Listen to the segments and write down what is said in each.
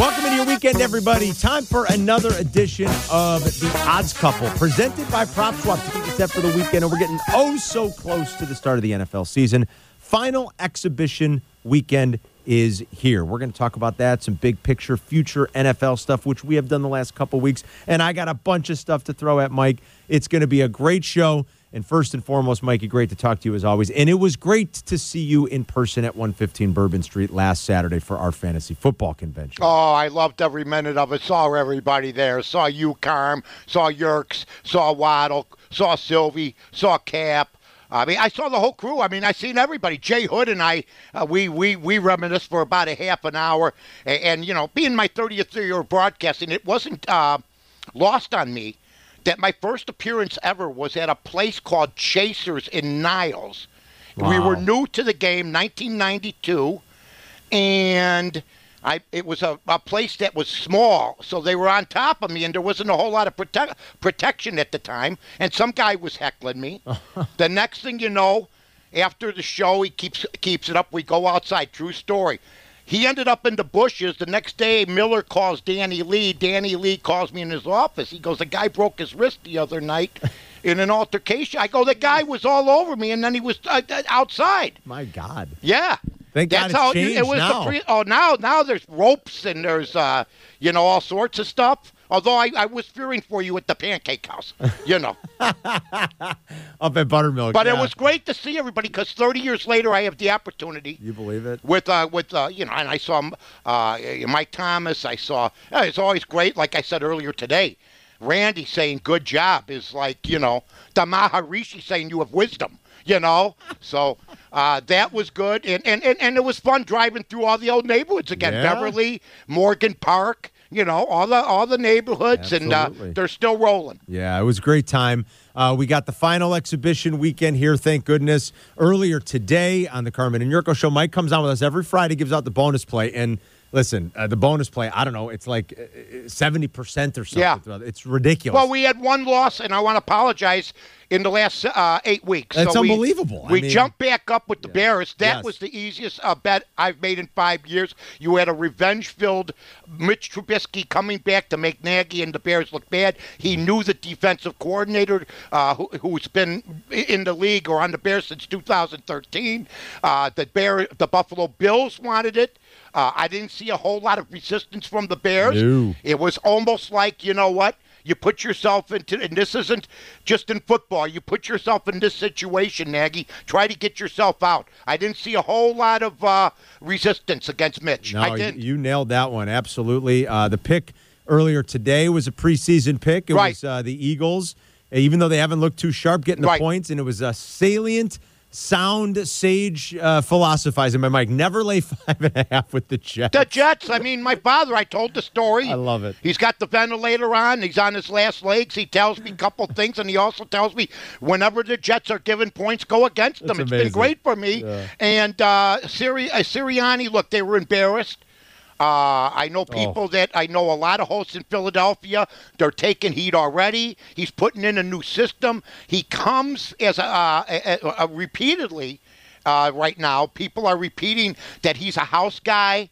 Welcome into your weekend, everybody. Time for another edition of The Odds Couple, presented by PropSwap to keep you set for the weekend. And we're getting oh so close to the start of the NFL season. Final exhibition weekend is here. We're going to talk about that, some big picture, future NFL stuff, which we have done the last couple weeks. And I got a bunch of stuff to throw at Mike. It's going to be a great show. And first and foremost, Mikey, great to talk to you as always. And it was great to see you in person at 115 Bourbon Street last Saturday for our fantasy football convention. Oh, I loved every minute of it. Saw everybody there. Saw you, Carm. Saw Yerkes. Saw Waddle. Saw Sylvie. Saw Cap. I mean, I saw the whole crew. I mean, I seen everybody. Jay Hood and I, we reminisced for about a half an hour. And you know, being my 30th year of broadcasting, it wasn't lost on me that my first appearance ever was at a place called Chasers in Niles. Wow. We were new to the game, 1992, and it was a place that was small, so they were on top of me, and there wasn't a whole lot of protection at the time, and some guy was heckling me. The next thing you know, after the show, he keeps it up. We go outside. True story. He ended up in the bushes. The next day, Miller calls Danny Lee. Danny Lee calls me in his office. He goes, the guy broke his wrist the other night in an altercation. I go, the guy was all over me, and then he was outside. My God. Yeah. Thank God it's changed it was now. Now there's ropes and there's, all sorts of stuff. Although I was fearing for you at the Pancake House, you know. Up at Buttermilk. But yeah, it was great to see everybody because 30 years later I have the opportunity. You believe it? And I saw Mike Thomas. I saw, it's always great, like I said earlier today, Randy saying good job is like, the Maharishi saying you have wisdom. So that was good. And it was fun driving through all the old neighborhoods again. Yeah. Beverly, Morgan Park. All the neighborhoods, absolutely. And they're still rolling. Yeah, it was a great time. We got the final exhibition weekend here, thank goodness. Earlier today on the Carmen and Yurko Show, Mike comes on with us every Friday, gives out the bonus play. And listen, the bonus play, I don't know, it's like 70% or something. Yeah. It's ridiculous. Well, we had one loss, and I want to apologize, in the last 8 weeks. That's so unbelievable. We jumped back up with the Bears. That was the easiest bet I've made in 5 years. You had a revenge-filled Mitch Trubisky coming back to make Nagy and the Bears look bad. He knew the defensive coordinator who's been in the league or on the Bears since 2013. The Buffalo Bills wanted it. I didn't see a whole lot of resistance from the Bears. No. It was almost like, you know what? You put yourself into, and this isn't just in football, you put yourself in this situation, Nagy. Try to get yourself out. I didn't see a whole lot of resistance against Mitch. No, I didn't. You nailed that one, absolutely. The pick earlier today was a preseason pick. It was the Eagles, even though they haven't looked too sharp, getting the points, and it was a salient, sound, sage philosophizing by Mike. Never lay 5.5 with the Jets. The Jets. I mean, my father, I told the story. I love it. He's got the ventilator on. He's on his last legs. He tells me a couple things, and he also tells me whenever the Jets are given points, go against them. It's been great for me. Yeah. And Sirianni, look, they were embarrassed. I know people that I know a lot of hosts in Philadelphia. They're taking heat already. He's putting in a new system. He comes as repeatedly right now. People are repeating that he's a house guy.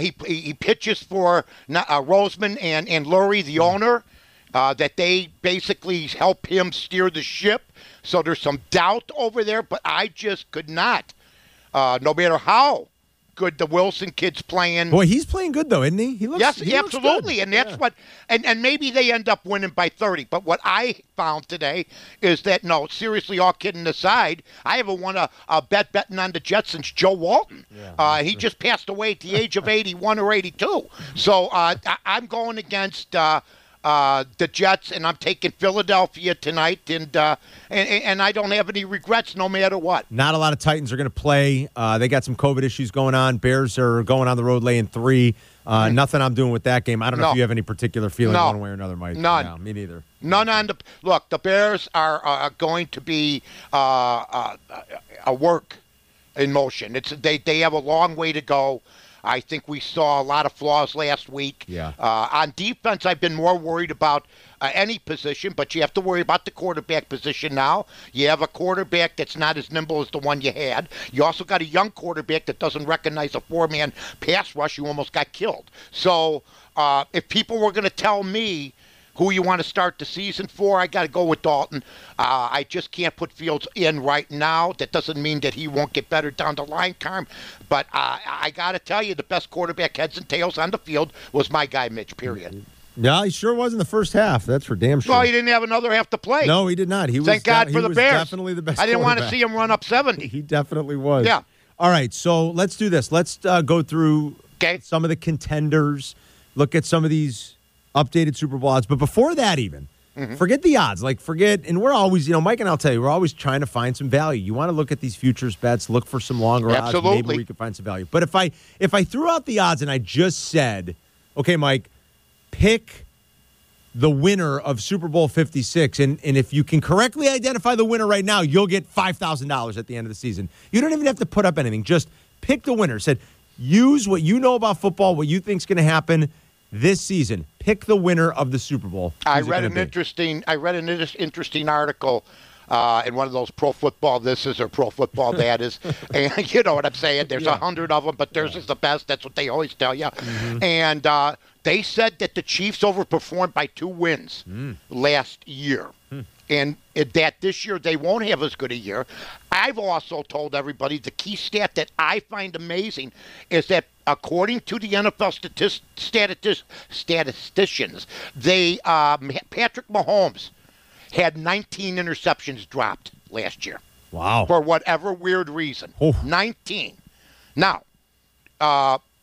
He pitches for Roseman and Lurie, the owner, that they basically help him steer the ship. So there's some doubt over there, but I just could not, no matter how good the Wilson kid's playing. Boy, he's playing good though, isn't he? He looks he absolutely looks good. And that's what and maybe they end up winning by 30. But what I found today is that seriously, all kidding aside, I haven't won a betting on the Jets since Joe Walton. Yeah, he just passed away at the age of 81 or 82. So I'm going against the Jets, and I'm taking Philadelphia tonight, and I don't have any regrets no matter what. Not a lot of Titans are going to play. They got some COVID issues going on. Bears are going on the road laying 3. Nothing I'm doing with that game. I don't know if you have any particular feeling one way or another, Mike. None. No, me neither. None on the – look, the Bears are going to be a work in motion. They have a long way to go. I think we saw a lot of flaws last week. Yeah. On defense, I've been more worried about any position, but you have to worry about the quarterback position now. You have a quarterback that's not as nimble as the one you had. You also got a young quarterback that doesn't recognize a four-man pass rush. You almost got killed. So if people were going to tell me who you want to start the season for, I got to go with Dalton. I just can't put Fields in right now. That doesn't mean that he won't get better down the line, Carm. But I got to tell you, the best quarterback heads and tails on the field was my guy, Mitch, period. No, he sure was in the first half. That's for damn sure. Well, he didn't have another half to play. No, he did not. He Thank was, God for he the was Bears. Definitely the best I didn't want to see him run up 70. He definitely was. Yeah. All right, so let's do this. Let's go through some of the contenders, look at some of these updated Super Bowl odds. But before that even, forget the odds. Like, forget, and we're always, you know, Mike and I'll tell you, we're always trying to find some value. You want to look at these futures bets, look for some longer odds. Maybe we can find some value. But if I threw out the odds and I just said, okay, Mike, pick the winner of Super Bowl 56, and if you can correctly identify the winner right now, you'll get $5,000 at the end of the season. You don't even have to put up anything. Just pick the winner. Said, use what you know about football, what you think's going to happen this season. Pick the winner of the Super Bowl. I read an interesting article in one of those Pro Football This Is or Pro Football That Is, and you know what I'm saying. There's 100 of them, but theirs is the best. That's what they always tell you. And they said that the Chiefs overperformed by 2 wins last year, and that this year they won't have as good a year. I've also told everybody the key stat that I find amazing is that according to the NFL statisticians, they Patrick Mahomes had 19 interceptions dropped last year. Wow. For whatever weird reason. Oof. 19. Now,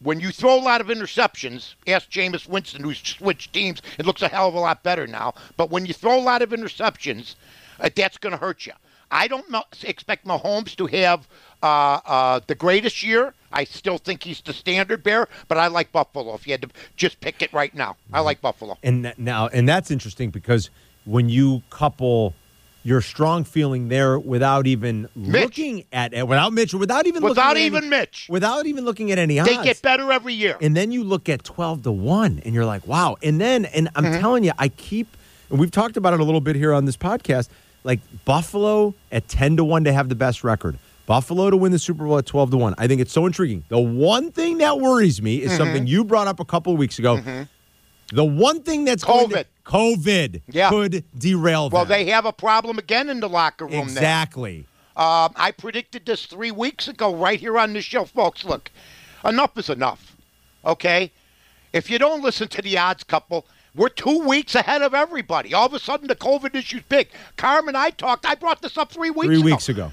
when you throw a lot of interceptions, ask Jameis Winston, who's switched teams, it looks a hell of a lot better now. But when you throw a lot of interceptions, that's going to hurt you. I don't expect Mahomes to have the greatest year. I still think he's the standard bearer, but I like Buffalo. If you had to just pick it right now, I like Buffalo. And now that's interesting because when you couple your strong feeling there without even looking at it, without even looking at any odds. They get better every year. And then you look at 12-1, and you're like, wow. And I'm telling you, and we've talked about it a little bit here on this podcast. Like Buffalo at 10-1 to have the best record. Buffalo to win the Super Bowl at 12-1. I think it's so intriguing. The one thing that worries me is something you brought up a couple of weeks ago. The one thing that's COVID could derail them. Well, they have a problem again in the locker room. Exactly. I predicted this 3 weeks ago right here on this show. Folks, look, enough is enough, okay? If you don't listen to the odds couple, we're 2 weeks ahead of everybody. All of a sudden, the COVID issue's big. Carmen, I brought this up 3 weeks ago. 3 weeks ago.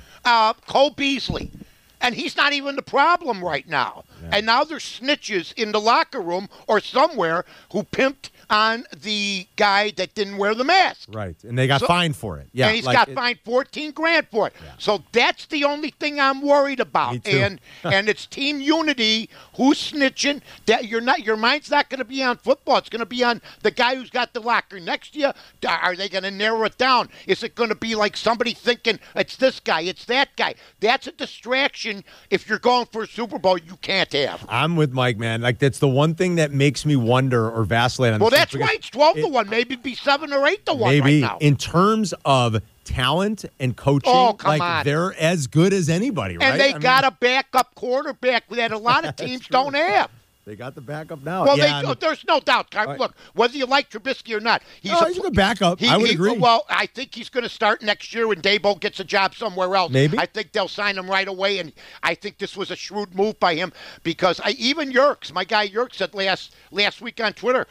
Cole Beasley. And he's not even the problem right now. Yeah. And now there's snitches in the locker room or somewhere who pimped on the guy that didn't wear the mask. Right, and they got fined for it. Yeah, and he's got fined $14,000 for it. Yeah. So that's the only thing I'm worried about. Me too. And it's team unity. Who's snitching? That your mind's not going to be on football. It's going to be on the guy who's got the locker next to you. Are they going to narrow it down? Is it going to be like somebody thinking it's this guy, it's that guy? That's a distraction. If you're going for a Super Bowl, you can't have. I'm with Mike, man. Like that's the one thing that makes me wonder or vacillate on. Well, that's right. It's 12-1. Maybe it'd be 7 or 8-1. Maybe right now. In terms of talent and coaching, on. They're as good as anybody. Right? And they got a backup quarterback that a lot of teams don't have. They got the backup now. Well, there's no doubt. Look, whether you like Trubisky or not, he's a good backup. I would agree. Well, I think he's going to start next year when Daboll gets a job somewhere else. Maybe. I think they'll sign him right away, and I think this was a shrewd move by him because even Yerkes, my guy Yerkes, said last week on Twitter,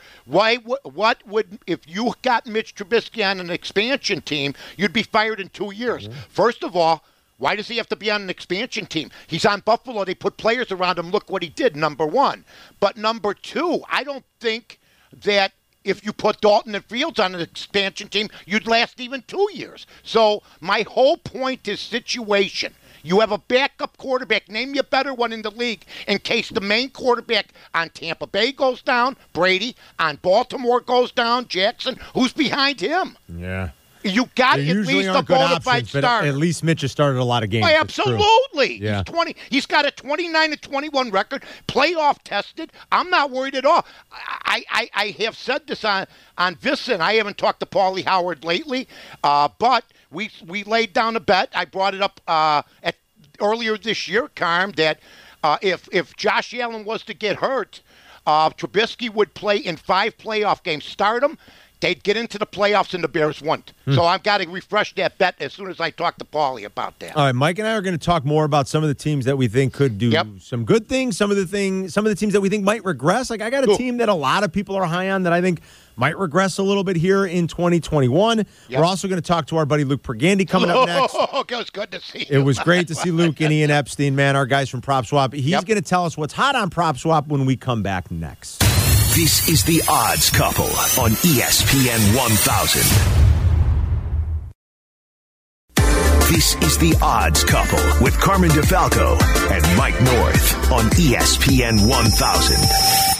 if you got Mitch Trubisky on an expansion team, you'd be fired in 2 years. Mm-hmm. First of all, why does he have to be on an expansion team? He's on Buffalo. They put players around him. Look what he did, number one. But number two, I don't think that if you put Dalton and Fields on an expansion team, you'd last even 2 years. So my whole point is situation. You have a backup quarterback. Name me a better one in the league in case the main quarterback on Tampa Bay goes down, Brady, on Baltimore goes down, Jackson. Who's behind him? Yeah. You got at least a bona fide starter. At least Mitch has started a lot of games. Oh, absolutely. Yeah. He's got a 29-21 record, playoff tested. I'm not worried at all. I have said this on Vissen. I haven't talked to Paulie Howard lately, but we laid down a bet. I brought it up earlier this year, Carm, that if Josh Allen was to get hurt, Trubisky would play in 5 playoff games. Start him. They'd get into the playoffs, and the Bears wouldn't. So I've got to refresh that bet as soon as I talk to Paulie about that. All right, Mike and I are going to talk more about some of the teams that we think could do some good things, some of the teams that we think might regress. Like I got a team that a lot of people are high on that I think might regress a little bit here in 2021. We're also going to talk to our buddy Luke Pergandy coming up next. It was good to see you. It was great to see Luke and Ian Epstein, man, our guys from PropSwap. He's going to tell us what's hot on PropSwap when we come back next. This is The Odds Couple on ESPN 1000. This is The Odds Couple with Carmen DeFalco and Mike North on ESPN 1000.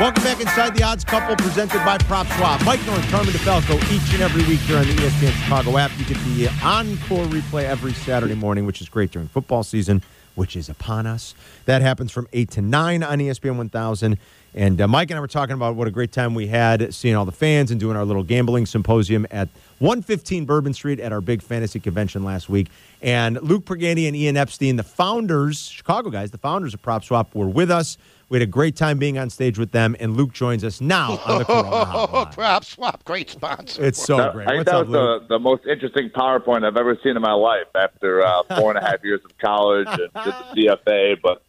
Welcome back inside The Odds Couple, presented by PropSwap. Mike North, Carmen DeFalco, each and every week here on the ESPN Chicago app. You get the encore replay every Saturday morning, which is great during football season, which is upon us. That happens from 8 to 9 on ESPN 1000. And Mike and I were talking about what a great time we had seeing all the fans and doing our little gambling symposium at 115 Bourbon Street at our big fantasy convention last week. And Luke Pergandy and Ian Epstein, the founders, Chicago guys, the founders of PropSwap, were with us. We had a great time being on stage with them, and Luke joins us now on the Corona Hotline. PropSwap, great sponsor. It's so great. I think that was the most interesting PowerPoint I've ever seen in my life after 4.5 years of college and just the CFA. But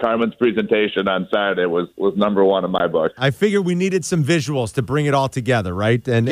Carmen's presentation on Saturday was number one in my book. I figured we needed some visuals to bring it all together, right? And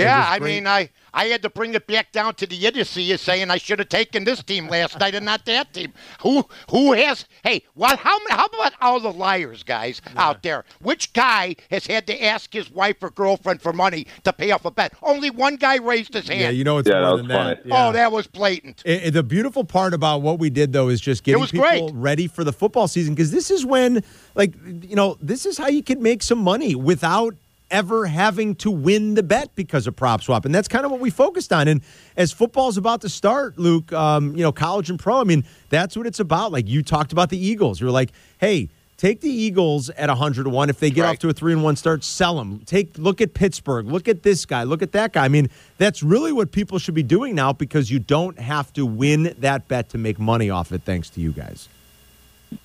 I had to bring it back down to the idiocy of saying I should have taken this team last night and not that team. Who has? Hey, how about all the liars, guys, out there? Which guy has had to ask his wife or girlfriend for money to pay off a bet? Only one guy raised his hand. Yeah, you know it's more than that. Yeah. Oh, that was blatant. The beautiful part about what we did, though, is just getting people ready for the football season, because this is when, this is how you can make some money without ever having to win the bet because of PropSwap. And that's kind of what we focused on. And as football's about to start, Luke, college and pro, I mean, that's what it's about. Like, you talked about the Eagles. You were like, hey, take the Eagles at 100-1. If they get off to a 3-1 start, sell them. Look at Pittsburgh. Look at this guy. Look at that guy. I mean, that's really what people should be doing now, because you don't have to win that bet to make money off it, thanks to you guys.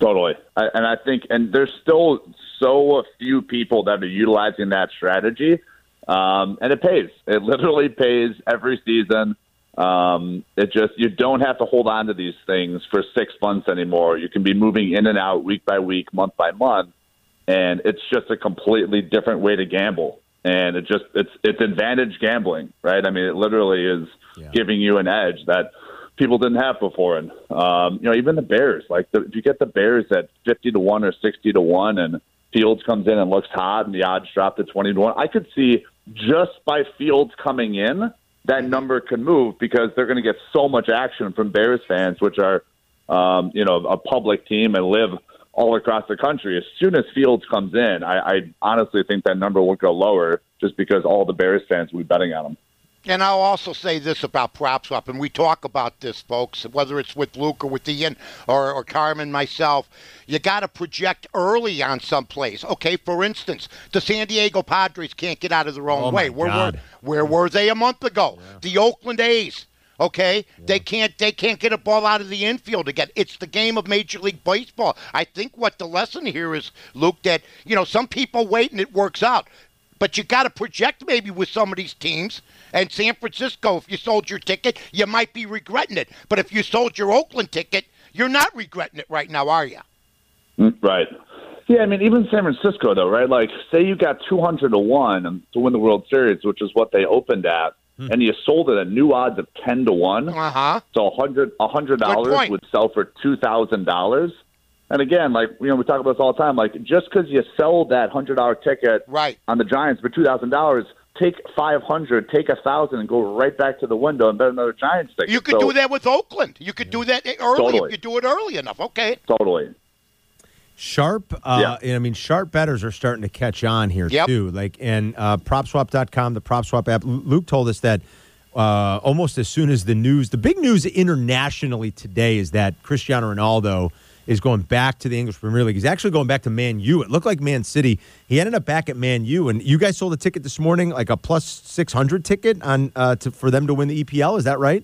Totally. I think there's still so few people that are utilizing that strategy, and it pays. It literally pays every season. You don't have to hold on to these things for 6 months anymore. You can be moving in and out week by week, month by month, and it's just a completely different way to gamble. And it's advantage gambling, right? I mean, it literally is giving you an edge that people didn't have before. And even the Bears, if you get the Bears at 50-1 or 60-1, and Fields comes in and looks hot, and the odds drop to 20-1. I could see just by Fields coming in, that number could move, because they're going to get so much action from Bears fans, which are, a public team and live all across the country. As soon as Fields comes in, I honestly think that number will go lower, just because all the Bears fans will be betting on them. And I'll also say this about PropSwap, and we talk about this, folks, whether it's with Luke or with Ian or Carmen, myself, you got to project early on someplace. Okay, for instance, the San Diego Padres can't get out of their own way. Where were they a month ago? Yeah. The Oakland A's. Okay, they can't get a ball out of the infield again. It's the game of Major League Baseball. I think what the lesson here is, Luke, that some people wait and it works out. But you got to project maybe with some of these teams. And San Francisco, if you sold your ticket, you might be regretting it. But if you sold your Oakland ticket, you're not regretting it right now, are you? Right. Yeah, I mean, even San Francisco, though, right? Like, say you got 200-1 to win the World Series, which is what they opened at, and you sold at a new odds of 10-1. Uh-huh. So $100 would sell for $2,000. And again, we talk about this all the time. Just because you sell that $100 ticket on the Giants for $2,000 take 500, take 1,000, and go right back to the window and bet another Giants ticket. You could do that with Oakland. You could do that early if you do it early enough. Okay. Totally. Sharp, I mean, sharp bettors are starting to catch on here, too. Like, and PropSwap.com, the PropSwap app. Luke told us that almost as soon as the news, the big news internationally today is that Cristiano Ronaldo is going back to the English Premier League. He's actually going back to Man U. It looked like Man City. He ended up back at Man U, and you guys sold a ticket this morning, like a plus 600 ticket on for them to win the EPL. Is that right?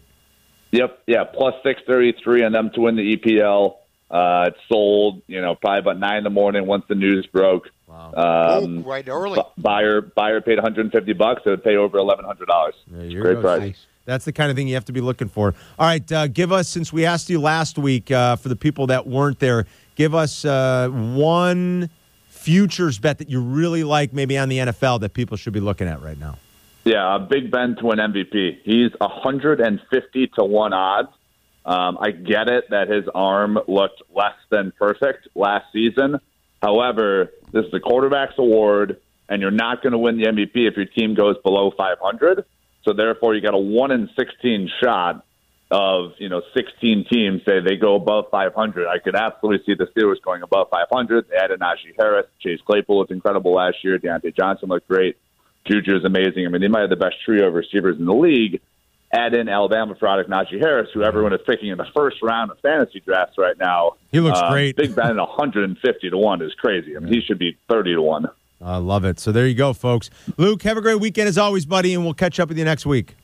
Yep, yeah, plus 633 on them to win the EPL. It sold, probably about 9 in the morning once the news broke. Wow. Right early. Buyer paid $150. It would pay over $1,100. Yeah, great price. Nice. That's the kind of thing you have to be looking for. All right, give us, since we asked you last week, for the people that weren't there, give us one futures bet that you really like, maybe on the NFL, that people should be looking at right now. Yeah, Big Ben to win MVP. He's 150 to 1 odds. I get it that his arm looked less than perfect last season. However, this is the quarterback's award, and you're not going to win the MVP if your team goes below 500. So therefore, you got a 1 in 16 shot of 16 teams say they go above 500. I could absolutely see the Steelers going above 500. They added Najee Harris, Chase Claypool looked incredible last year. Deontay Johnson looked great. Juju is amazing. I mean, they might have the best trio of receivers in the league. Add in Alabama product Najee Harris, who everyone is picking in the first round of fantasy drafts right now. He looks great. Big Ben 150 to 1 is crazy. I mean, he should be 30 to 1. I love it. So there you go, folks. Luke, have a great weekend as always, buddy, and we'll catch up with you next week.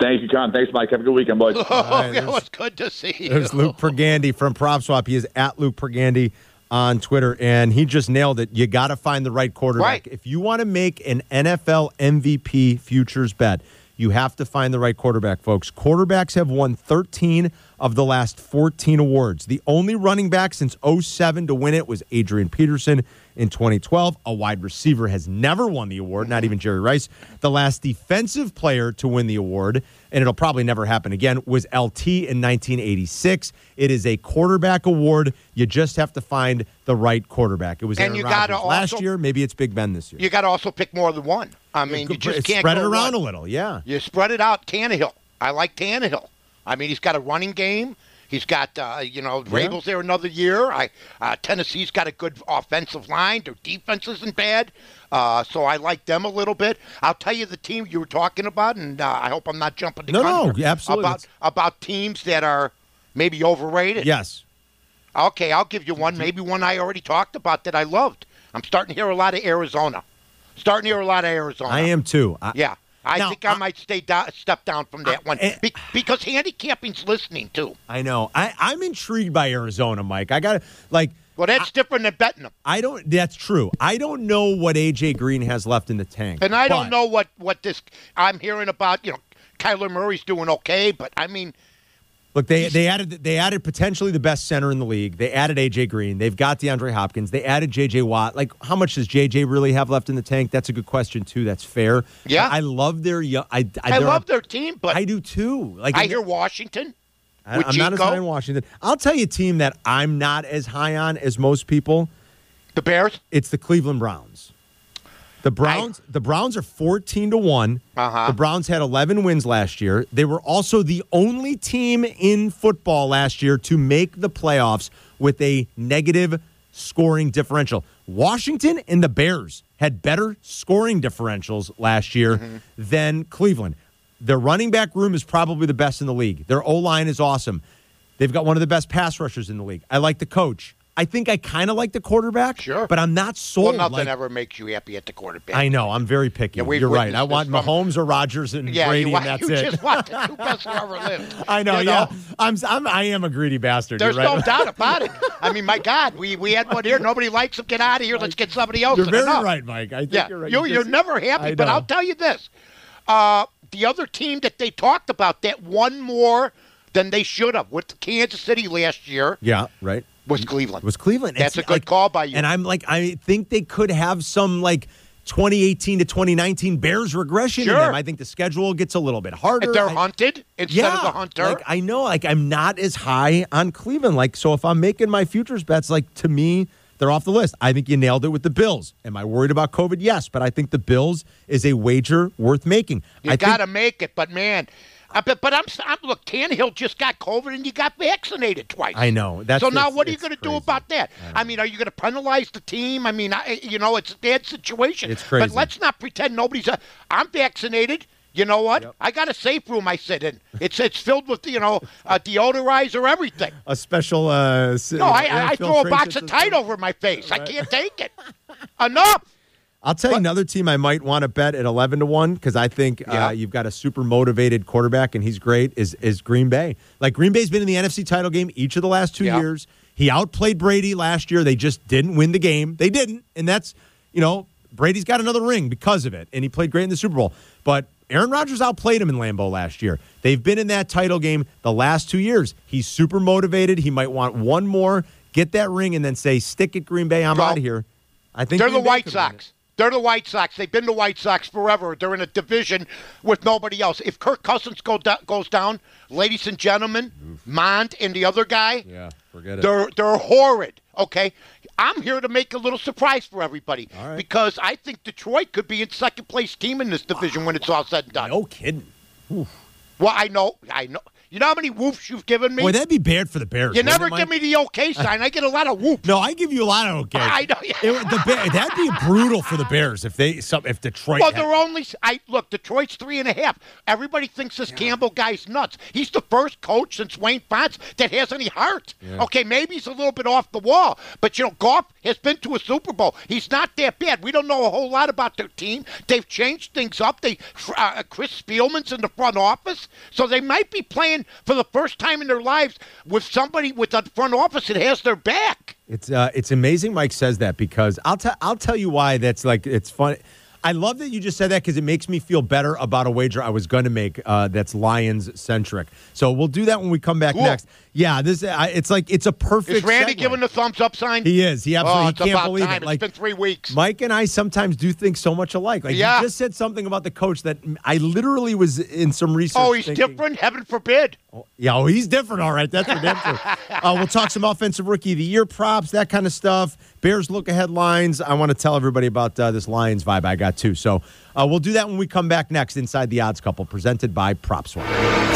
Thank you, John. Thanks, Mike. Have a good weekend, boys. Oh, right, it was good to see you. There's Luke Pergandy from PropSwap. He is at Luke Pergandy on Twitter, and he just nailed it. You got to find the right quarterback. Right. If you want to make an NFL MVP futures bet, you have to find the right quarterback, folks. Quarterbacks have won 13 of the last 14 awards. The only running back since 2007 to win it was Adrian Peterson in 2012. A wide receiver has never won the award, not even Jerry Rice. The last defensive player to win the award, and it'll probably never happen again, was LT in 1986. It is a quarterback award. You just have to find the right quarterback. It was Aaron Rodgers last year. Maybe it's Big Ben this year. You got to also pick more than one. I mean, you just can't spread it around a little. Yeah, you spread it out. Tannehill, I like Tannehill. I mean, he's got a running game. He's got Rabel's there another year. Tennessee's got a good offensive line. Their defense isn't bad, so I like them a little bit. I'll tell you the team you were talking about, and I hope I'm not jumping the gun. No, absolutely. About teams that are maybe overrated. Yes. Okay, I'll give you one. Maybe one I already talked about that I loved. I'm starting to hear a lot of Arizona. I am too. I think I might step down from that one because handicapping's listening too. I know. I'm intrigued by Arizona, Mike. I got like. Well, that's different than betting them. That's true. I don't know what AJ Green has left in the tank, and I don't know what this. I'm hearing about Kyler Murray's doing okay, but I mean. Look, they added potentially the best center in the league. They added AJ Green. They've got DeAndre Hopkins. They added JJ Watt. Like, how much does JJ really have left in the tank? That's a good question too. That's fair. Yeah, I love their young. I love their team, but I do too. Like I hear Washington. I'm not as high on Washington. I'll tell you a team that I'm not as high on as most people. The Bears. It's the Cleveland Browns. The Browns are 14 to 1. The Browns had 11 wins last year. They were also the only team in football last year to make the playoffs with a negative scoring differential. Washington and the Bears had better scoring differentials last year than Cleveland. Their running back room is probably the best in the league. Their O-line is awesome. They've got one of the best pass rushers in the league. I like the coach. I think I kind of like the quarterback, but I'm not sold. Well, nothing ever makes you happy at the quarterback. I know. I'm very picky. Yeah, you're right. I want Mahomes or Rodgers and Brady, and that's it. You just want the two best who ever lived. I know, I am a greedy bastard. There's no doubt about it. I mean, my God, we had one here. Nobody likes him. Get out of here. Let's get somebody else. You're very right, Mike. I think you're right. You're never happy, but I'll tell you this. The other team that they talked about that won more than they should have with Kansas City last year. Yeah, right. Was Cleveland. That's a good call by you. And I'm like, I think they could have some, 2018 to 2019 Bears regression in them. I think the schedule gets a little bit harder. If they're hunted instead of the hunter. I know. I'm not as high on Cleveland. So if I'm making my futures bets, to me, They're off the list. I think you nailed it with the Bills. Am I worried about COVID? Yes, but I think the Bills is a wager worth making. You got to make it, but man, I'm look. Tannehill just got COVID and you got vaccinated twice. I know. So now what are you going to do about that? I mean, are you going to penalize the team? I mean, it's a bad situation. It's crazy. But let's not pretend nobody's. I'm vaccinated. You know what? Yep. I got a safe room I sit in. It's filled with, deodorizer, everything. A special... I throw a box of Tide over my face. Right. I can't take it. Enough! I'll tell you another team I might want to bet at 11-1 because I think you've got a super motivated quarterback and he's great is Green Bay. Like, Green Bay's been in the NFC title game each of the last 2 years. He outplayed Brady last year. They just didn't win the game. They didn't. And that's, Brady's got another ring because of it. And he played great in the Super Bowl. But... Aaron Rodgers outplayed him in Lambeau last year. They've been in that title game the last 2 years. He's super motivated. He might want one more, get that ring, and then say, stick it, Green Bay, I'm out of here. I think they're the White Sox. They're the White Sox. They've been the White Sox forever. They're in a division with nobody else. If Kirk Cousins goes down, ladies and gentlemen, Mond and the other guy, forget it. They're horrid, okay? I'm here to make a little surprise for everybody because I think Detroit could be in second place team in this division when it's all said and done. No kidding. Oof. Well, I know. You know how many whoops you've given me? Boy, that'd be bad for the Bears. You never give me the okay sign. I get a lot of whoops. No, I give you a lot of okay. I know. Yeah. That'd be brutal for the Bears if Detroit. Well, they're only. Look, Detroit's 3.5. Everybody thinks this Campbell guy's nuts. He's the first coach since Wayne Fonts that has any heart. Yeah. Okay, maybe he's a little bit off the wall, but Goff has been to a Super Bowl. He's not that bad. We don't know a whole lot about their team. They've changed things up. Chris Spielman's in the front office, so they might be playing for the first time in their lives with somebody with the front office that has their back. It's amazing Mike says that because I'll tell you why that's like it's fun. I love that you just said that because it makes me feel better about a wager I was going to make that's Lions-centric. So we'll do that when we come back next. Yeah, it's like it's a perfect Is Randy giving the thumbs-up sign? He is. He absolutely can't believe it. Like, it's been 3 weeks. Mike and I sometimes do think so much alike. Like you just said something about the coach that I literally was in some research thinking, different? Heaven forbid. He's different, all right. That's for damn sure. We'll talk some offensive rookie of the year props, that kind of stuff. Bears look-ahead lines. I want to tell everybody about this Lions vibe I got, too. So we'll do that when we come back next Inside the Odds Couple, presented by PropSwap.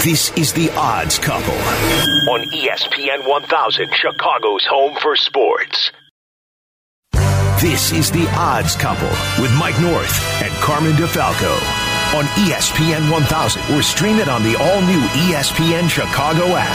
This is the Odds Couple on ESPN 1000, Chicago's home for sports. This is the Odds Couple with Mike North and Carmen DeFalco. On ESPN 1000, or stream it on the all-new ESPN Chicago app.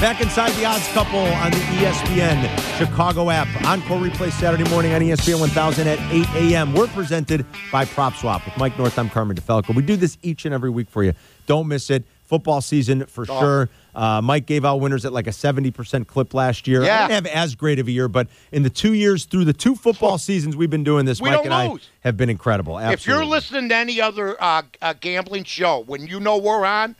Back inside the Odds Couple on the ESPN Chicago app. Encore replay Saturday morning on ESPN 1000 at 8 a.m. We're presented by PropSwap. With Mike North, I'm Carmen DeFalco. We do this each and every week for you. Don't miss it. Football season for sure. Mike gave out winners at like a 70% clip last year. Yeah. I didn't have as great of a year, but in the 2 years through the two football seasons we've been doing this, Mike and I have been incredible. Absolutely. If you're listening to any other gambling show, when you know we're on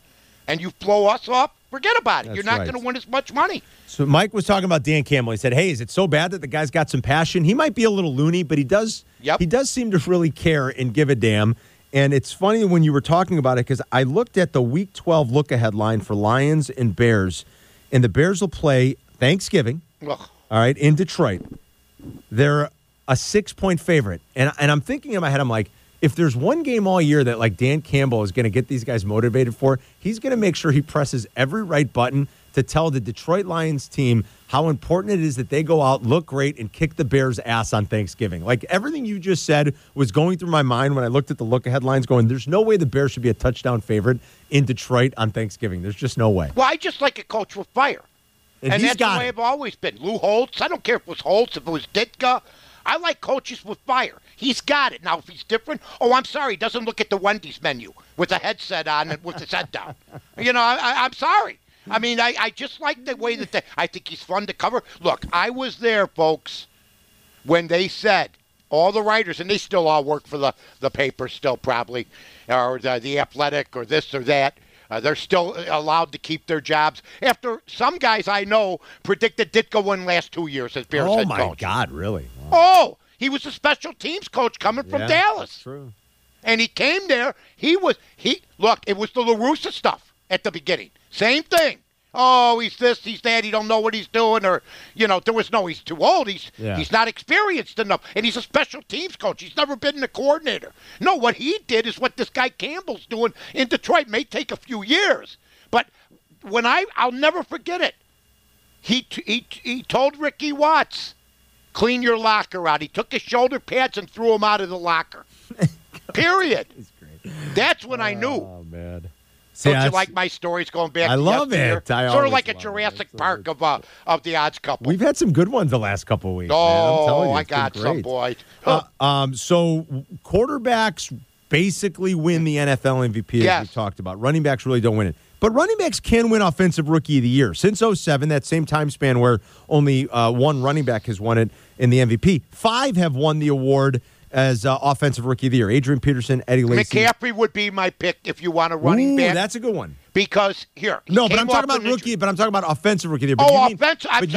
and you blow us up, forget about it. That's You're not going to win as much money. So Mike was talking about Dan Campbell. He said, hey, is it so bad that the guy's got some passion? He might be a little loony, but he does seem to really care and give a damn. And it's funny when you were talking about it because I looked at the Week 12 look-ahead line for Lions and Bears, and the Bears will play Thanksgiving, all right, in Detroit. They're a 6-point favorite. And I'm thinking in my head, I'm like, if there's one game all year that, like, Dan Campbell is going to get these guys motivated for, he's going to make sure he presses every right button to tell the Detroit Lions team how important it is that they go out, look great, and kick the Bears' ass on Thanksgiving. Like, everything you just said was going through my mind when I looked at the look-ahead lines going, there's no way the Bears should be a touchdown favorite in Detroit on Thanksgiving. There's just no way. Well, I just like a coach with fire. And that's the way I've always been. Lou Holtz, I don't care if it was Holtz, if it was Ditka. I like coaches with fire. He's got it. Now, if he's different, I'm sorry, he doesn't look at the Wendy's menu with a headset on and with his head down. I'm sorry. I mean, I just like the way that I think he's fun to cover. Look, I was there, folks, when they said, all the writers, and they still all work for the paper still probably, or the Athletic or this or that. They're still allowed to keep their jobs. After some guys I know predicted Ditka won last 2 years as Bears head coach. Oh, my God, really? Wow. He was a special teams coach coming from Dallas. That's true. And he came there. It was the La Russa stuff at the beginning. Same thing. Oh, he's this, he's that, he don't know what he's doing, or, he's too old. He's not experienced enough, and he's a special teams coach. He's never been a coordinator. No, what he did is what this guy Campbell's doing in Detroit. May take a few years, but when I'll never forget it. He told Ricky Watts, clean your locker out. He took his shoulder pads and threw him out of the locker. Period. That's great. That's when I knew. Oh, man. Don't you like my stories going back? I love it. Sort of like a Jurassic Park of the odds couple. We've had some good ones the last couple of weeks. Oh, I got some, boy. So quarterbacks basically win the NFL MVP, as we talked about. Running backs really don't win it. But running backs can win Offensive Rookie of the Year. Since 07, that same time span where only one running back has won it in the MVP, 5 have won the award as Offensive Rookie of the Year. Adrian Peterson, Eddie Lacy. McCaffrey would be my pick if you want a running back. That's a good one. Because, I'm talking about Offensive Rookie of the Year. I thought you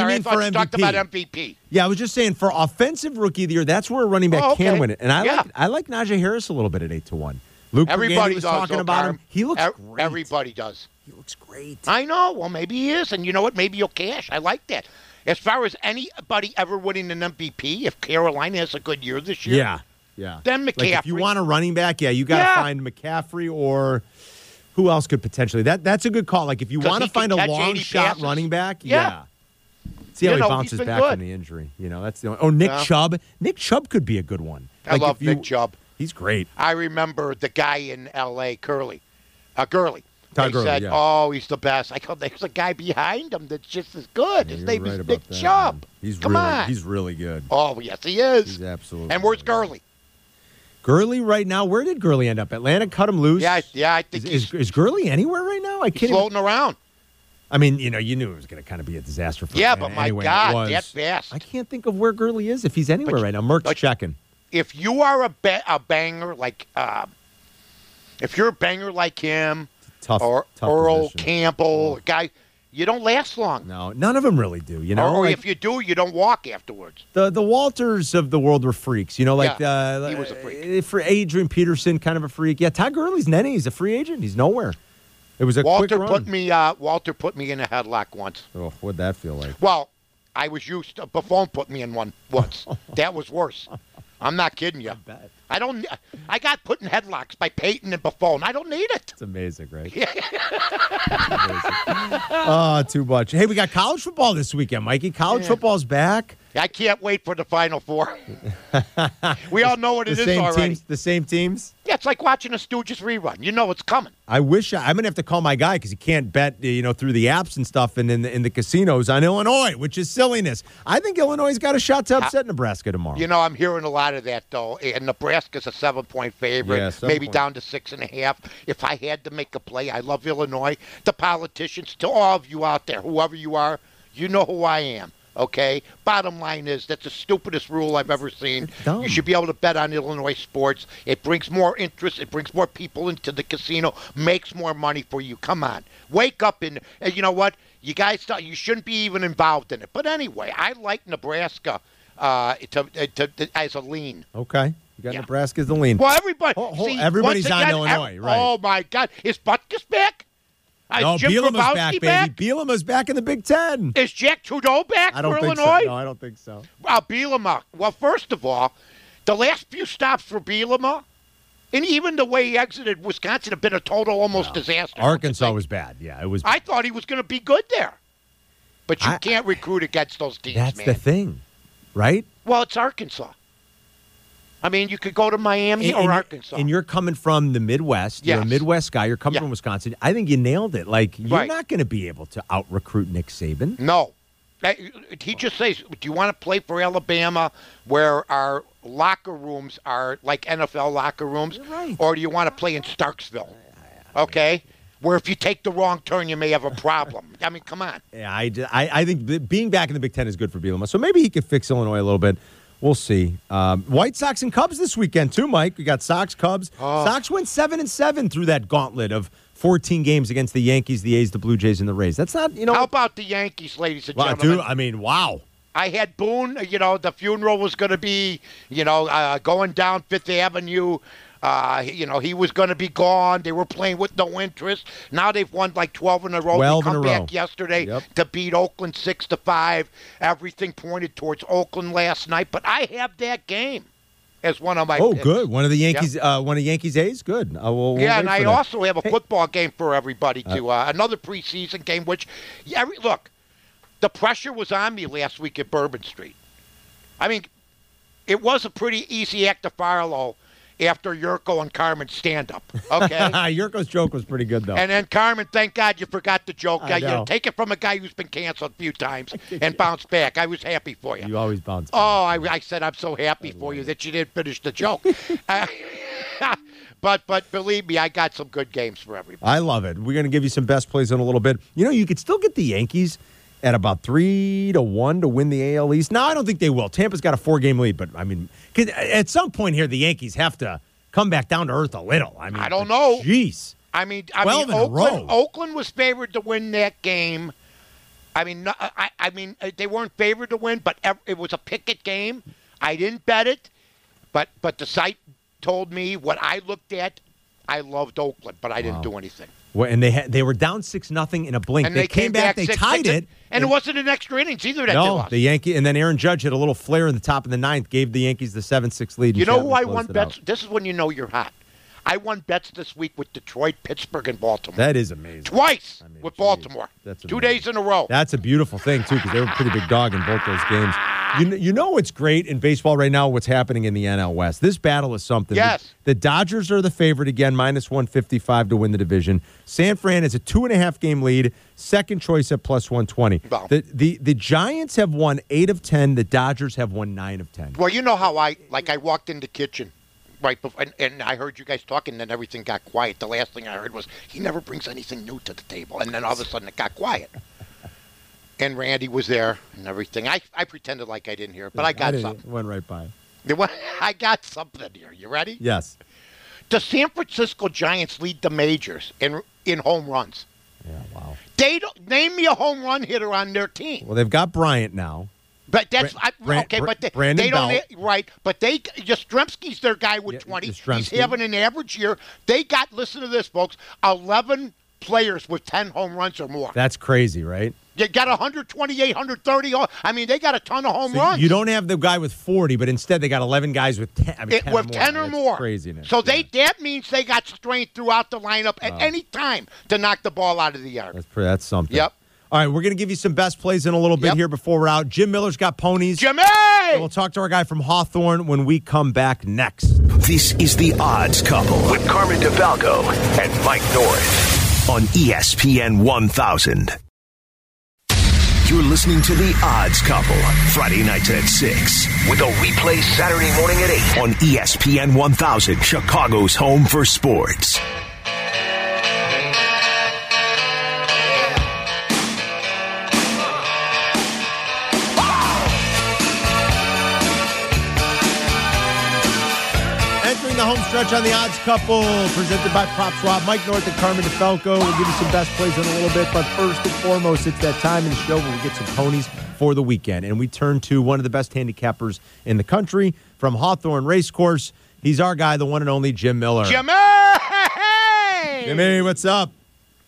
talked about MVP. Yeah, I was just saying for Offensive Rookie of the Year, that's where a running back can win it. And I like Najee Harris a little bit at 8-1. Luke Everybody was talking about him. He looks great. Everybody does. He looks great. I know. Well, maybe he is. And you know what? Maybe you'll cash. I like that. As far as anybody ever winning an MVP, if Carolina has a good year this year, then McCaffrey. Like if you want a running back, you got to find McCaffrey or who else could potentially. That's a good call. Like if you want to find a long shot running back, see how he bounces back from the injury. That's the only. Oh, Nick Chubb. Nick Chubb could be a good one. I love Nick Chubb. He's great. I remember the guy in L.A., Gurley. They said, he's the best. I go, there's a guy behind him that's just as good. His name is Nick Chubb. He's really good. Oh, yes, he is. He's absolutely. And where's Gurley? Gurley right now, where did Gurley end up? Atlanta cut him loose? Yeah, I think Is Gurley anywhere right now? Floating around. I mean, you knew it was going to kind of be a disaster for him. Yeah, but my God, that's best. I can't think of where Gurley is if he's anywhere right now. Merck's checking. If you are a banger like him, tough Earl Campbell, guy, you don't last long. No, none of them really do. Or if you do, you don't walk afterwards. The Walters of the world were freaks. He was a freak. For Adrian Peterson, kind of a freak. Yeah, Todd Gurley's nene. He's a free agent. He's nowhere. It was a Walter quick run. Walter put me in a headlock once. Oh, what'd that feel like? Well, I was used to. Buffon put me in one once. That was worse. I'm not kidding you. I got put in headlocks by Peyton and Buffon. I don't need it. It's amazing, right? Yeah. Amazing. Oh, too much. Hey, we got college football this weekend, Mikey. College football's back. I can't wait for the Final Four. We all know what it is already. The same teams? Yeah, it's like watching a Stooges rerun. You know it's coming. I wish I'm going to have to call my guy because he can't bet through the apps and stuff and in the casinos on Illinois, which is silliness. I think Illinois' got a shot to upset Nebraska tomorrow. I'm hearing a lot of that, though. And Nebraska's a 7-point favorite, down to 6.5. If I had to make a play, I love Illinois. The politicians, to all of you out there, whoever you are, you know who I am. Okay, bottom line is that's the stupidest rule I've ever seen. You should be able to bet on Illinois sports. It brings more interest. It brings more people into the casino, makes more money for you. Come on. Wake up. And you know what? You guys thought you shouldn't be even involved in it. But anyway, I like Nebraska as a lean. Okay. You got Nebraska as a lean. Well, everybody's on Illinois, right? Oh, my God. Is Butkus back? No, Bielema's back, baby. Bielema's back in the Big Ten. Is Jack Trudeau back for Illinois? So. No, I don't think so. Bielema. Well, first of all, the last few stops for Bielema, and even the way he exited Wisconsin, have been a total disaster. Arkansas was bad. Yeah, it was. I thought he was going to be good there. But you can't recruit against those teams, man. That's the thing, right? Well, it's Arkansas. I mean, you could go to Miami or Arkansas. And you're coming from the Midwest. Yes. You're a Midwest guy. You're coming from Wisconsin. I think you nailed it. Like, you're not going to be able to out-recruit Nick Saban. No. He just says, do you want to play for Alabama where our locker rooms are like NFL locker rooms? Right. Or do you want to play in Starksville? Okay? Where if you take the wrong turn, you may have a problem. I mean, come on. Yeah, I think being back in the Big Ten is good for Bielema. So maybe he could fix Illinois a little bit. We'll see. White Sox and Cubs this weekend, too, Mike. We got Sox, Cubs. Oh. Sox went 7-7 through that gauntlet of 14 games against the Yankees, the A's, the Blue Jays, and the Rays. That's not, How about the Yankees, ladies and gentlemen? Dude, I mean, wow. I had Boone, the funeral was going to be, going down Fifth Avenue. You know, he was going to be gone. They were playing with no interest. Now they've won like 12 in a row. They come back yesterday to beat Oakland 6-5. Everything pointed towards Oakland last night, but I have that game as one of my picks. Good. One of the Yankees, one of the Yankees A's? Good. We'll and I also have a football game for everybody, too. Another preseason game, which, look, the pressure was on me last week at Bourbon Street. I mean, it was a pretty easy act to follow after Yurko and Carmen's stand-up, okay? Yurko's joke was pretty good, though. And then Carmen, thank God you forgot the joke. You know, take it from a guy who's been canceled a few times and bounced back. I was happy for you. You always bounce back. Oh, I said I'm so happy for you that you didn't finish the joke. But believe me, I got some good games for everybody. I love it. We're going to give you some best plays in a little bit. You know, you could still get the Yankees at about 3-1 to win the AL East. No, I don't think they will. Tampa's got a 4-game lead, but I mean, cause at some point here, the Yankees have to come back down to earth a little. I mean, I don't know. Jeez, I mean, Oakland was favored to win that game. I mean, I mean, they weren't favored to win, but it was a picket game. I didn't bet it, but the site told me what I looked at. I loved Oakland, but I didn't do anything. Well, and they were down 6-0 in a blink. And they came back, they tied it. And it wasn't an extra innings either that they lost. The Yankees, and then Aaron Judge hit a little flare in the top of the ninth, gave the Yankees the 7-6 lead. You know who I won bets? This is when you know you're hot. I won bets this week with Detroit, Pittsburgh, and Baltimore. That is amazing. Twice with Baltimore. That's 2 days in a row. That's a beautiful thing, too, because they were a pretty big dog in both those games. You know what's great in baseball right now, what's happening in the NL West. This battle is something. Yes. The Dodgers are the favorite again, -155 to win the division. San Fran is a 2.5-game lead, second choice at +120. Wow. The Giants have won 8 of 10. The Dodgers have won 9 of 10. Well, you know how I walked in the kitchen right before, and I heard you guys talking, and then everything got quiet. The last thing I heard was, he never brings anything new to the table. And then all of a sudden it got quiet. And Randy was there and everything. I pretended like I didn't hear it, but I got something. It went right by. I got something here. You ready? Yes. The San Francisco Giants lead the majors in home runs. Yeah, wow. They don't, name me a home run hitter on their team. Well, they've got Bryant now. But that's Brandon Belt. But they Yastrzemski's their guy with 20. He's having an average year. They got, listen to this, folks, 11 players with 10 home runs or more. That's crazy, right? You got 128, 130. I mean, they got a ton of home runs. You don't have the guy with 40, but instead they got 11 guys with 10, 10 or more. Craziness. So that means they got strength throughout the lineup at any time to knock the ball out of the yard. That's something. Yep. All right, we're going to give you some best plays in a little bit here before we're out. Jim Miller's got ponies. Jimmy! And we'll talk to our guy from Hawthorne when we come back next. This is The Odds Couple with Carmen DeFalco and Mike North on ESPN 1000. You're listening to The Odds Couple, Friday nights at 6, with a replay Saturday morning at 8 on ESPN 1000, Chicago's home for sports. Entering the home stretch on The Odds Couple, presented by PropSwap. Mike North and Carmen DeFalco will give you some best plays in a little bit, but first and foremost, it's that time in the show where we get some ponies for the weekend, and we turn to one of the best handicappers in the country from Hawthorne Racecourse. He's our guy, the one and only Jim Miller. Jimmy! Jimmy, what's up?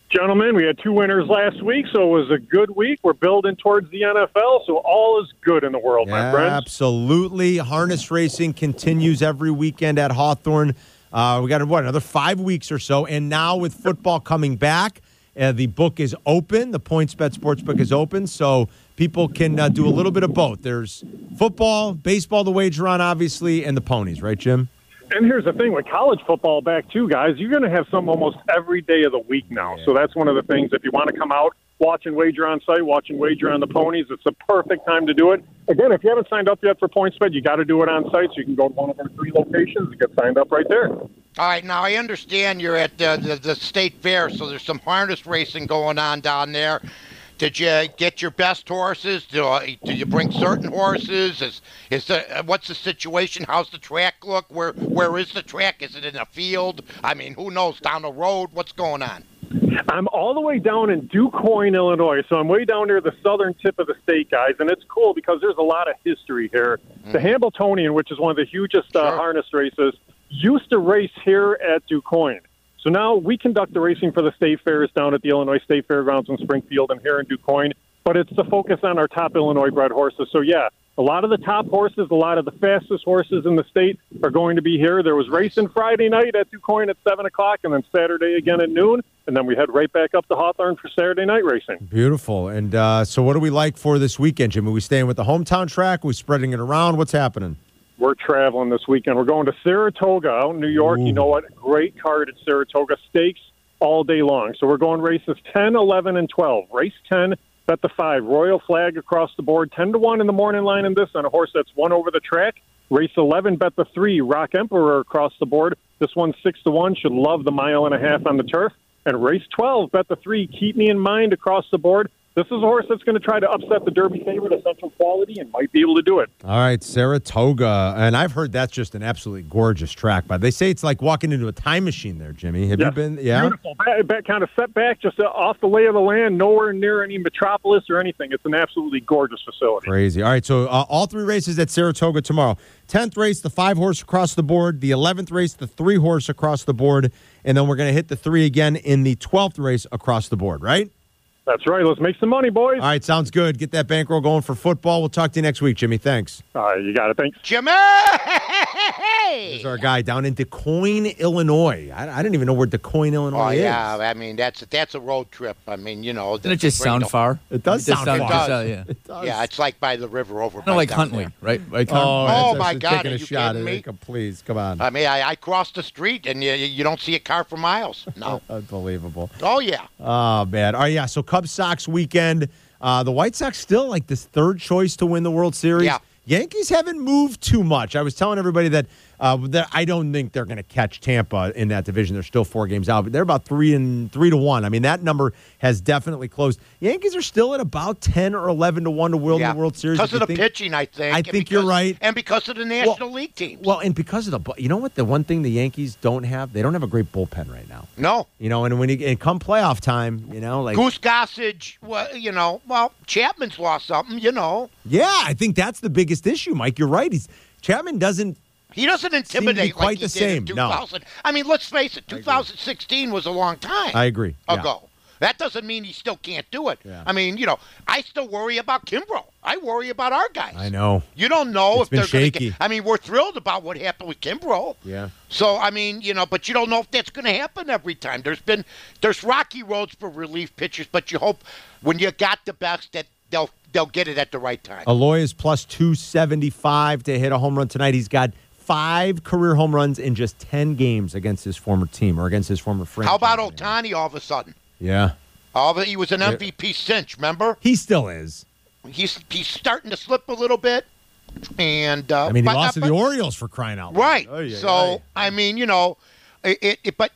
Gentlemen, we had 2 winners last week, so it was a good week. We're building towards the NFL, so all is good in the world, my friends. Absolutely. Harness racing continues every weekend at Hawthorne. We got, another 5 weeks or so, and now with football coming back, the book is open. The PointsBet Sportsbook is open, so people can do a little bit of both. There's football, baseball to wager on, obviously, and the ponies, right, Jim? And here's the thing, with college football back too, guys, you're going to have some almost every day of the week now. So that's one of the things. If you want to come out, watch and wager on site, watch and wager on the ponies, it's the perfect time to do it. Again, if you haven't signed up yet for PointsBet, you got to do it on site. So you can go to one of our 3 locations and get signed up right there. All right, now I understand you're at the state fair, so there's some harness racing going on down there. Did you get your best horses? Do you bring certain horses? What's the situation? How's the track look? Where is the track? Is it in a field? I mean, who knows? Down the road? What's going on? I'm all the way down in DuQuoin, Illinois, so I'm way down near the southern tip of the state, guys, and it's cool because there's a lot of history here. The Hambletonian, which is one of the hugest harness races, used to race here at DuQuoin. So now we conduct the racing for the state fairs down at the Illinois State Fairgrounds in Springfield and here in DuQuoin, but it's the focus on our top Illinois-bred horses. So, yeah, a lot of the top horses, a lot of the fastest horses in the state are going to be here. There was racing Friday night at DuQuoin at 7 o'clock and then Saturday again at noon, and then we head right back up to Hawthorne for Saturday night racing. Beautiful. And so what do we like for this weekend, Jim? Are we staying with the hometown track? Are we spreading it around? What's happening? We're traveling this weekend. We're going to Saratoga out in New York. Ooh. You know what? Great card at Saratoga. Stakes all day long. So we're going races 10, 11, and 12. Race 10, bet the 5. Royal Flag across the board. 10 to 1 in the morning line in this on a horse that's won over the track. Race 11, bet the 3. Rock Emperor across the board. This one's 6 to 1. Should love the mile and a half on the turf. And race 12, bet the 3. Keep Me in Mind across the board. This is a horse that's going to try to upset the Derby favorite, Essential Quality, and might be able to do it. All right, Saratoga. And I've heard that's just an absolutely gorgeous track. But they say it's like walking into a time machine there, Jimmy. Have you been? Yeah. Beautiful. That kind of set back, just off the lay of the land, nowhere near any metropolis or anything. It's an absolutely gorgeous facility. Crazy. All right, so all three races at Saratoga tomorrow. 10th race, the 5-horse across the board. The 11th race, the 3-horse across the board. And then we're going to hit the 3 again in the 12th race across the board, right? That's right. Let's make some money, boys. All right, sounds good. Get that bankroll going for football. We'll talk to you next week, Jimmy. Thanks. All right, you got it. Thanks. Jimmy! There's our guy down in DuQuoin, Illinois. I didn't even know where DuQuoin, Illinois is. Oh, yeah. I mean, that's a road trip. I mean, you know. Doesn't it just sound far? It does sound far. It does. Yeah, it's like by the river over. Kind of like Huntley, right? Like oh my God. Taking a shot at me? Please, come on. I mean, I crossed the street, and you don't see a car for miles. No. Unbelievable. Oh, yeah. Oh, man. All right, yeah, so Cubs-Sox weekend. The White Sox still like this third choice to win the World Series. Yeah. Yankees haven't moved too much. I was telling everybody that I don't think they're going to catch Tampa in that division. They're still 4 games out, but they're about 3-1. I mean, that number has definitely closed. Yankees are still at about 10 or 11 to 1 to win the World Series. Because of the pitching, I think. I think you're right, and because of the National League teams. Well, and because of you know what? The one thing the Yankees don't have, they don't have a great bullpen right now. No, you know, and when come playoff time, you know, like Goose Gossage, Chapman's lost something, you know. Yeah, I think that's the biggest issue, Mike. You're right. Chapman doesn't. He doesn't intimidate like he did in 2000. No. I mean, let's face it, 2016 was a long time. I agree. Ago. Yeah. That doesn't mean he still can't do it. Yeah. I mean, you know, I still worry about Kimbrel. I worry about our guys. I know. You don't know if they're going to get. I mean, we're thrilled about what happened with Kimbrel. Yeah. So, I mean, you know, but you don't know if that's going to happen every time. There's rocky roads for relief pitchers, but you hope when you got the best that they'll get it at the right time. Aloy is plus 275 to hit a home run tonight. He's got 5 career home runs in just 10 games against his former team or against his former franchise. How about Ohtani all of a sudden? Yeah. He was an MVP cinch, remember? He still is. He's starting to slip a little bit. And I mean, he lost to the Orioles for crying out loud. Right. Oh, yeah, I mean, you know, but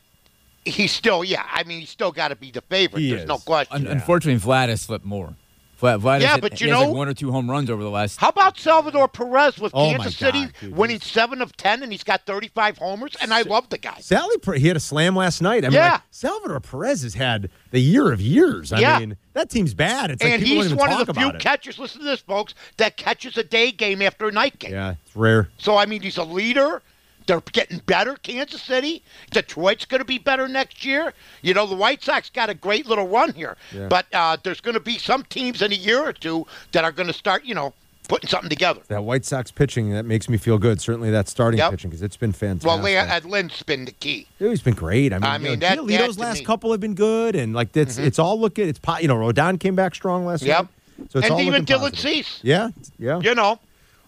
he's still, I mean, he's still got to be the favorite. There's no question. Unfortunately, Vlad has slipped more. But you know, like 1 or 2 home runs over the last. How about Salvador Perez with Kansas City winning 7 of 10, and he's got 35 homers, and I love the guy. He had a slam last night. I mean, Salvador Perez has had the year of years. I mean, that team's bad. It's like people don't even talk about it. And he's one of the few catchers, listen to this, folks, that catches a day game after a night game. Yeah, it's rare. So, I mean, he's a leader. They're getting better, Kansas City. Detroit's going to be better next year. You know, the White Sox got a great little run here. Yeah. But there's going to be some teams in a year or two that are going to start, you know, putting something together. That White Sox pitching, that makes me feel good. Certainly that starting pitching, because it's been fantastic. Well, Lynn's been the key. Dude, he's been great. I mean Giolito's last couple have been good. And, like, it's all looking – it's you know, Rodon came back strong last week. So it's and all even Dylan Cease. Yeah. You know.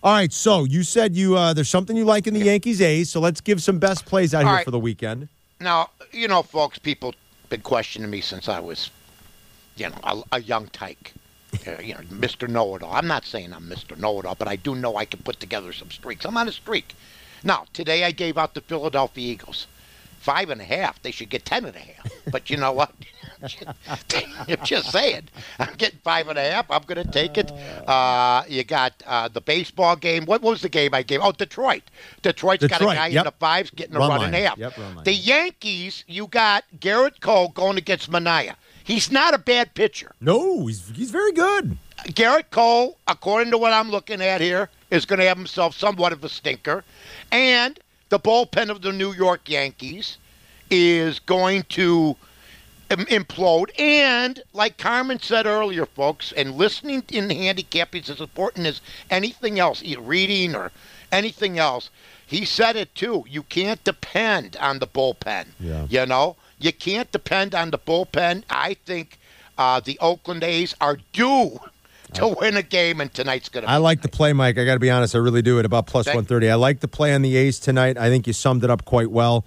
All right, so you said there's something you like in the Yankees A's, so let's give some best plays out for the weekend. Now, you know, folks, people have been questioning me since I was, you know, a young tyke, you know, Mr. Know-It-All. I'm not saying I'm Mr. Know-It-All, but I do know I can put together some streaks. I'm on a streak. Now, today I gave out the Philadelphia Eagles. 5.5. They should get 10.5. But you know what? I'm just saying. I'm getting 5.5. I'm going to take it. You got the baseball game. What was the game I gave? Oh, Detroit. Detroit's got a guy in the 5s getting a run and a half. The Yankees, you got Garrett Cole going against Manaea. He's not a bad pitcher. No, he's very good. Garrett Cole, according to what I'm looking at here, is going to have himself somewhat of a stinker. And the bullpen of the New York Yankees is going to implode. And like Carmen said earlier, folks, and listening in handicap is as important as anything else, reading or anything else. He said it, too. You can't depend on the bullpen. Yeah. You know? You can't depend on the bullpen. I think the Oakland A's are due to win a game, and tonight's going to be I like the play, Mike. I got to be honest. I really do. At about plus 130. I like the play on the A's tonight. I think you summed it up quite well.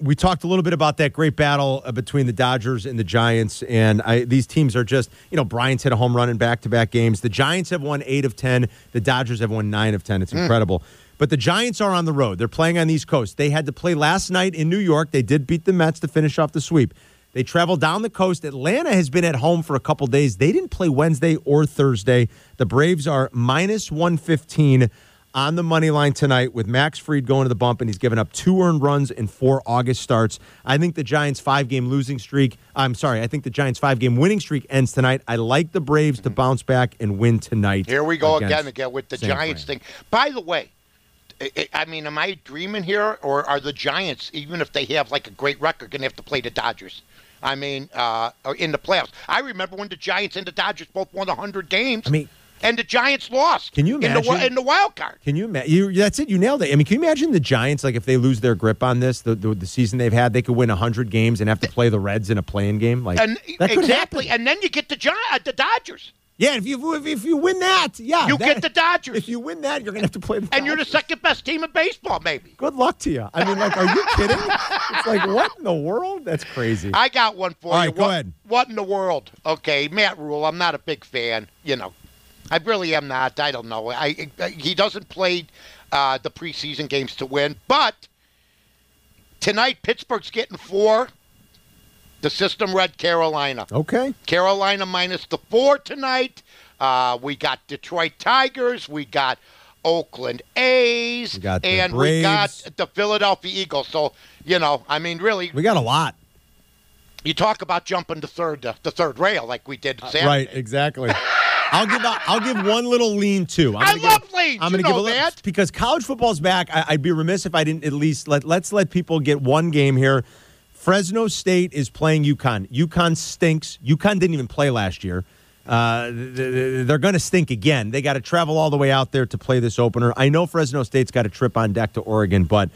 We talked a little bit about that great battle between the Dodgers and the Giants, and these teams are just, you know, Bryant's hit a home run in back-to-back games. The Giants have won 8 of 10. The Dodgers have won 9 of 10. It's incredible. But the Giants are on the road. They're playing on the East Coast. They had to play last night in New York. They did beat the Mets to finish off the sweep. They travel down the coast. Atlanta has been at home for a couple days. They didn't play Wednesday or Thursday. The Braves are minus 115 on the money line tonight with Max Fried going to the bump, and he's given up 2 earned runs in 4 August starts. I think the Giants' 5-game losing streak – I think the Giants' 5-game winning streak ends tonight. I like the Braves to bounce back and win tonight. Here we go again with the Giants thing. By the way, I mean, am I dreaming here, or are the Giants, even if they have like a great record, going to have to play the Dodgers? I mean, in the playoffs. I remember when the Giants and the Dodgers both won 100 games. I mean, and the Giants lost. Can you imagine in the wild card? Can you imagine? That's it. You nailed it. I mean, can you imagine the Giants? Like, if they lose their grip on this, the season they've had, they could win 100 games and have to play the Reds in a play-in game. Like, that could happen. And then you get the Dodgers. Yeah, if you win that, you get the Dodgers. If you win that, you're going to have to play the Dodgers. And you're the second-best team in baseball, maybe. Good luck to you. I mean, like, are you kidding? It's like, what in the world? That's crazy. I got one for you. All right, go ahead. What in the world? Okay, Matt Rule, I'm not a big fan. You know, I really am not. I don't know. He doesn't play the preseason games to win. But tonight, Pittsburgh's getting 4. The system read Carolina. Okay. Carolina minus the 4 tonight. We got Detroit Tigers. We got Oakland A's. We got the Philadelphia Eagles. So, you know, I mean, really. We got a lot. You talk about jumping the third rail like we did Saturday. Right, exactly. I'll give one little lean, too. I love leans. I'm going to give a lean because college football's back. I'd be remiss if I didn't at least let people get one game here. Fresno State is playing UConn. UConn stinks. UConn didn't even play last year. They're going to stink again. They got to travel all the way out there to play this opener. I know Fresno State's got a trip on deck to Oregon, but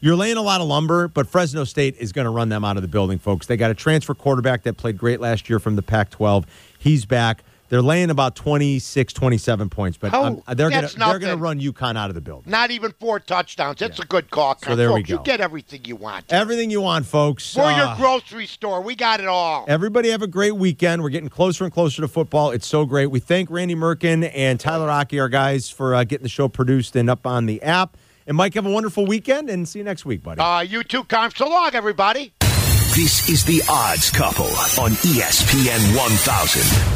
you're laying a lot of lumber, but Fresno State is going to run them out of the building, folks. They got a transfer quarterback that played great last year from the Pac-12. He's back. They're laying about 26, 27 points, but they're going to run UConn out of the building. Not even 4 touchdowns. That's a good call. So there we go. You get everything you want. Everything you want, folks. For your grocery store. We got it all. Everybody have a great weekend. We're getting closer and closer to football. It's so great. We thank Randy Merkin and Tyler Rocky, our guys, for getting the show produced and up on the app. And, Mike, have a wonderful weekend, and see you next week, buddy. You too, Carm. So long, everybody. This is The Odds Couple on ESPN 1000.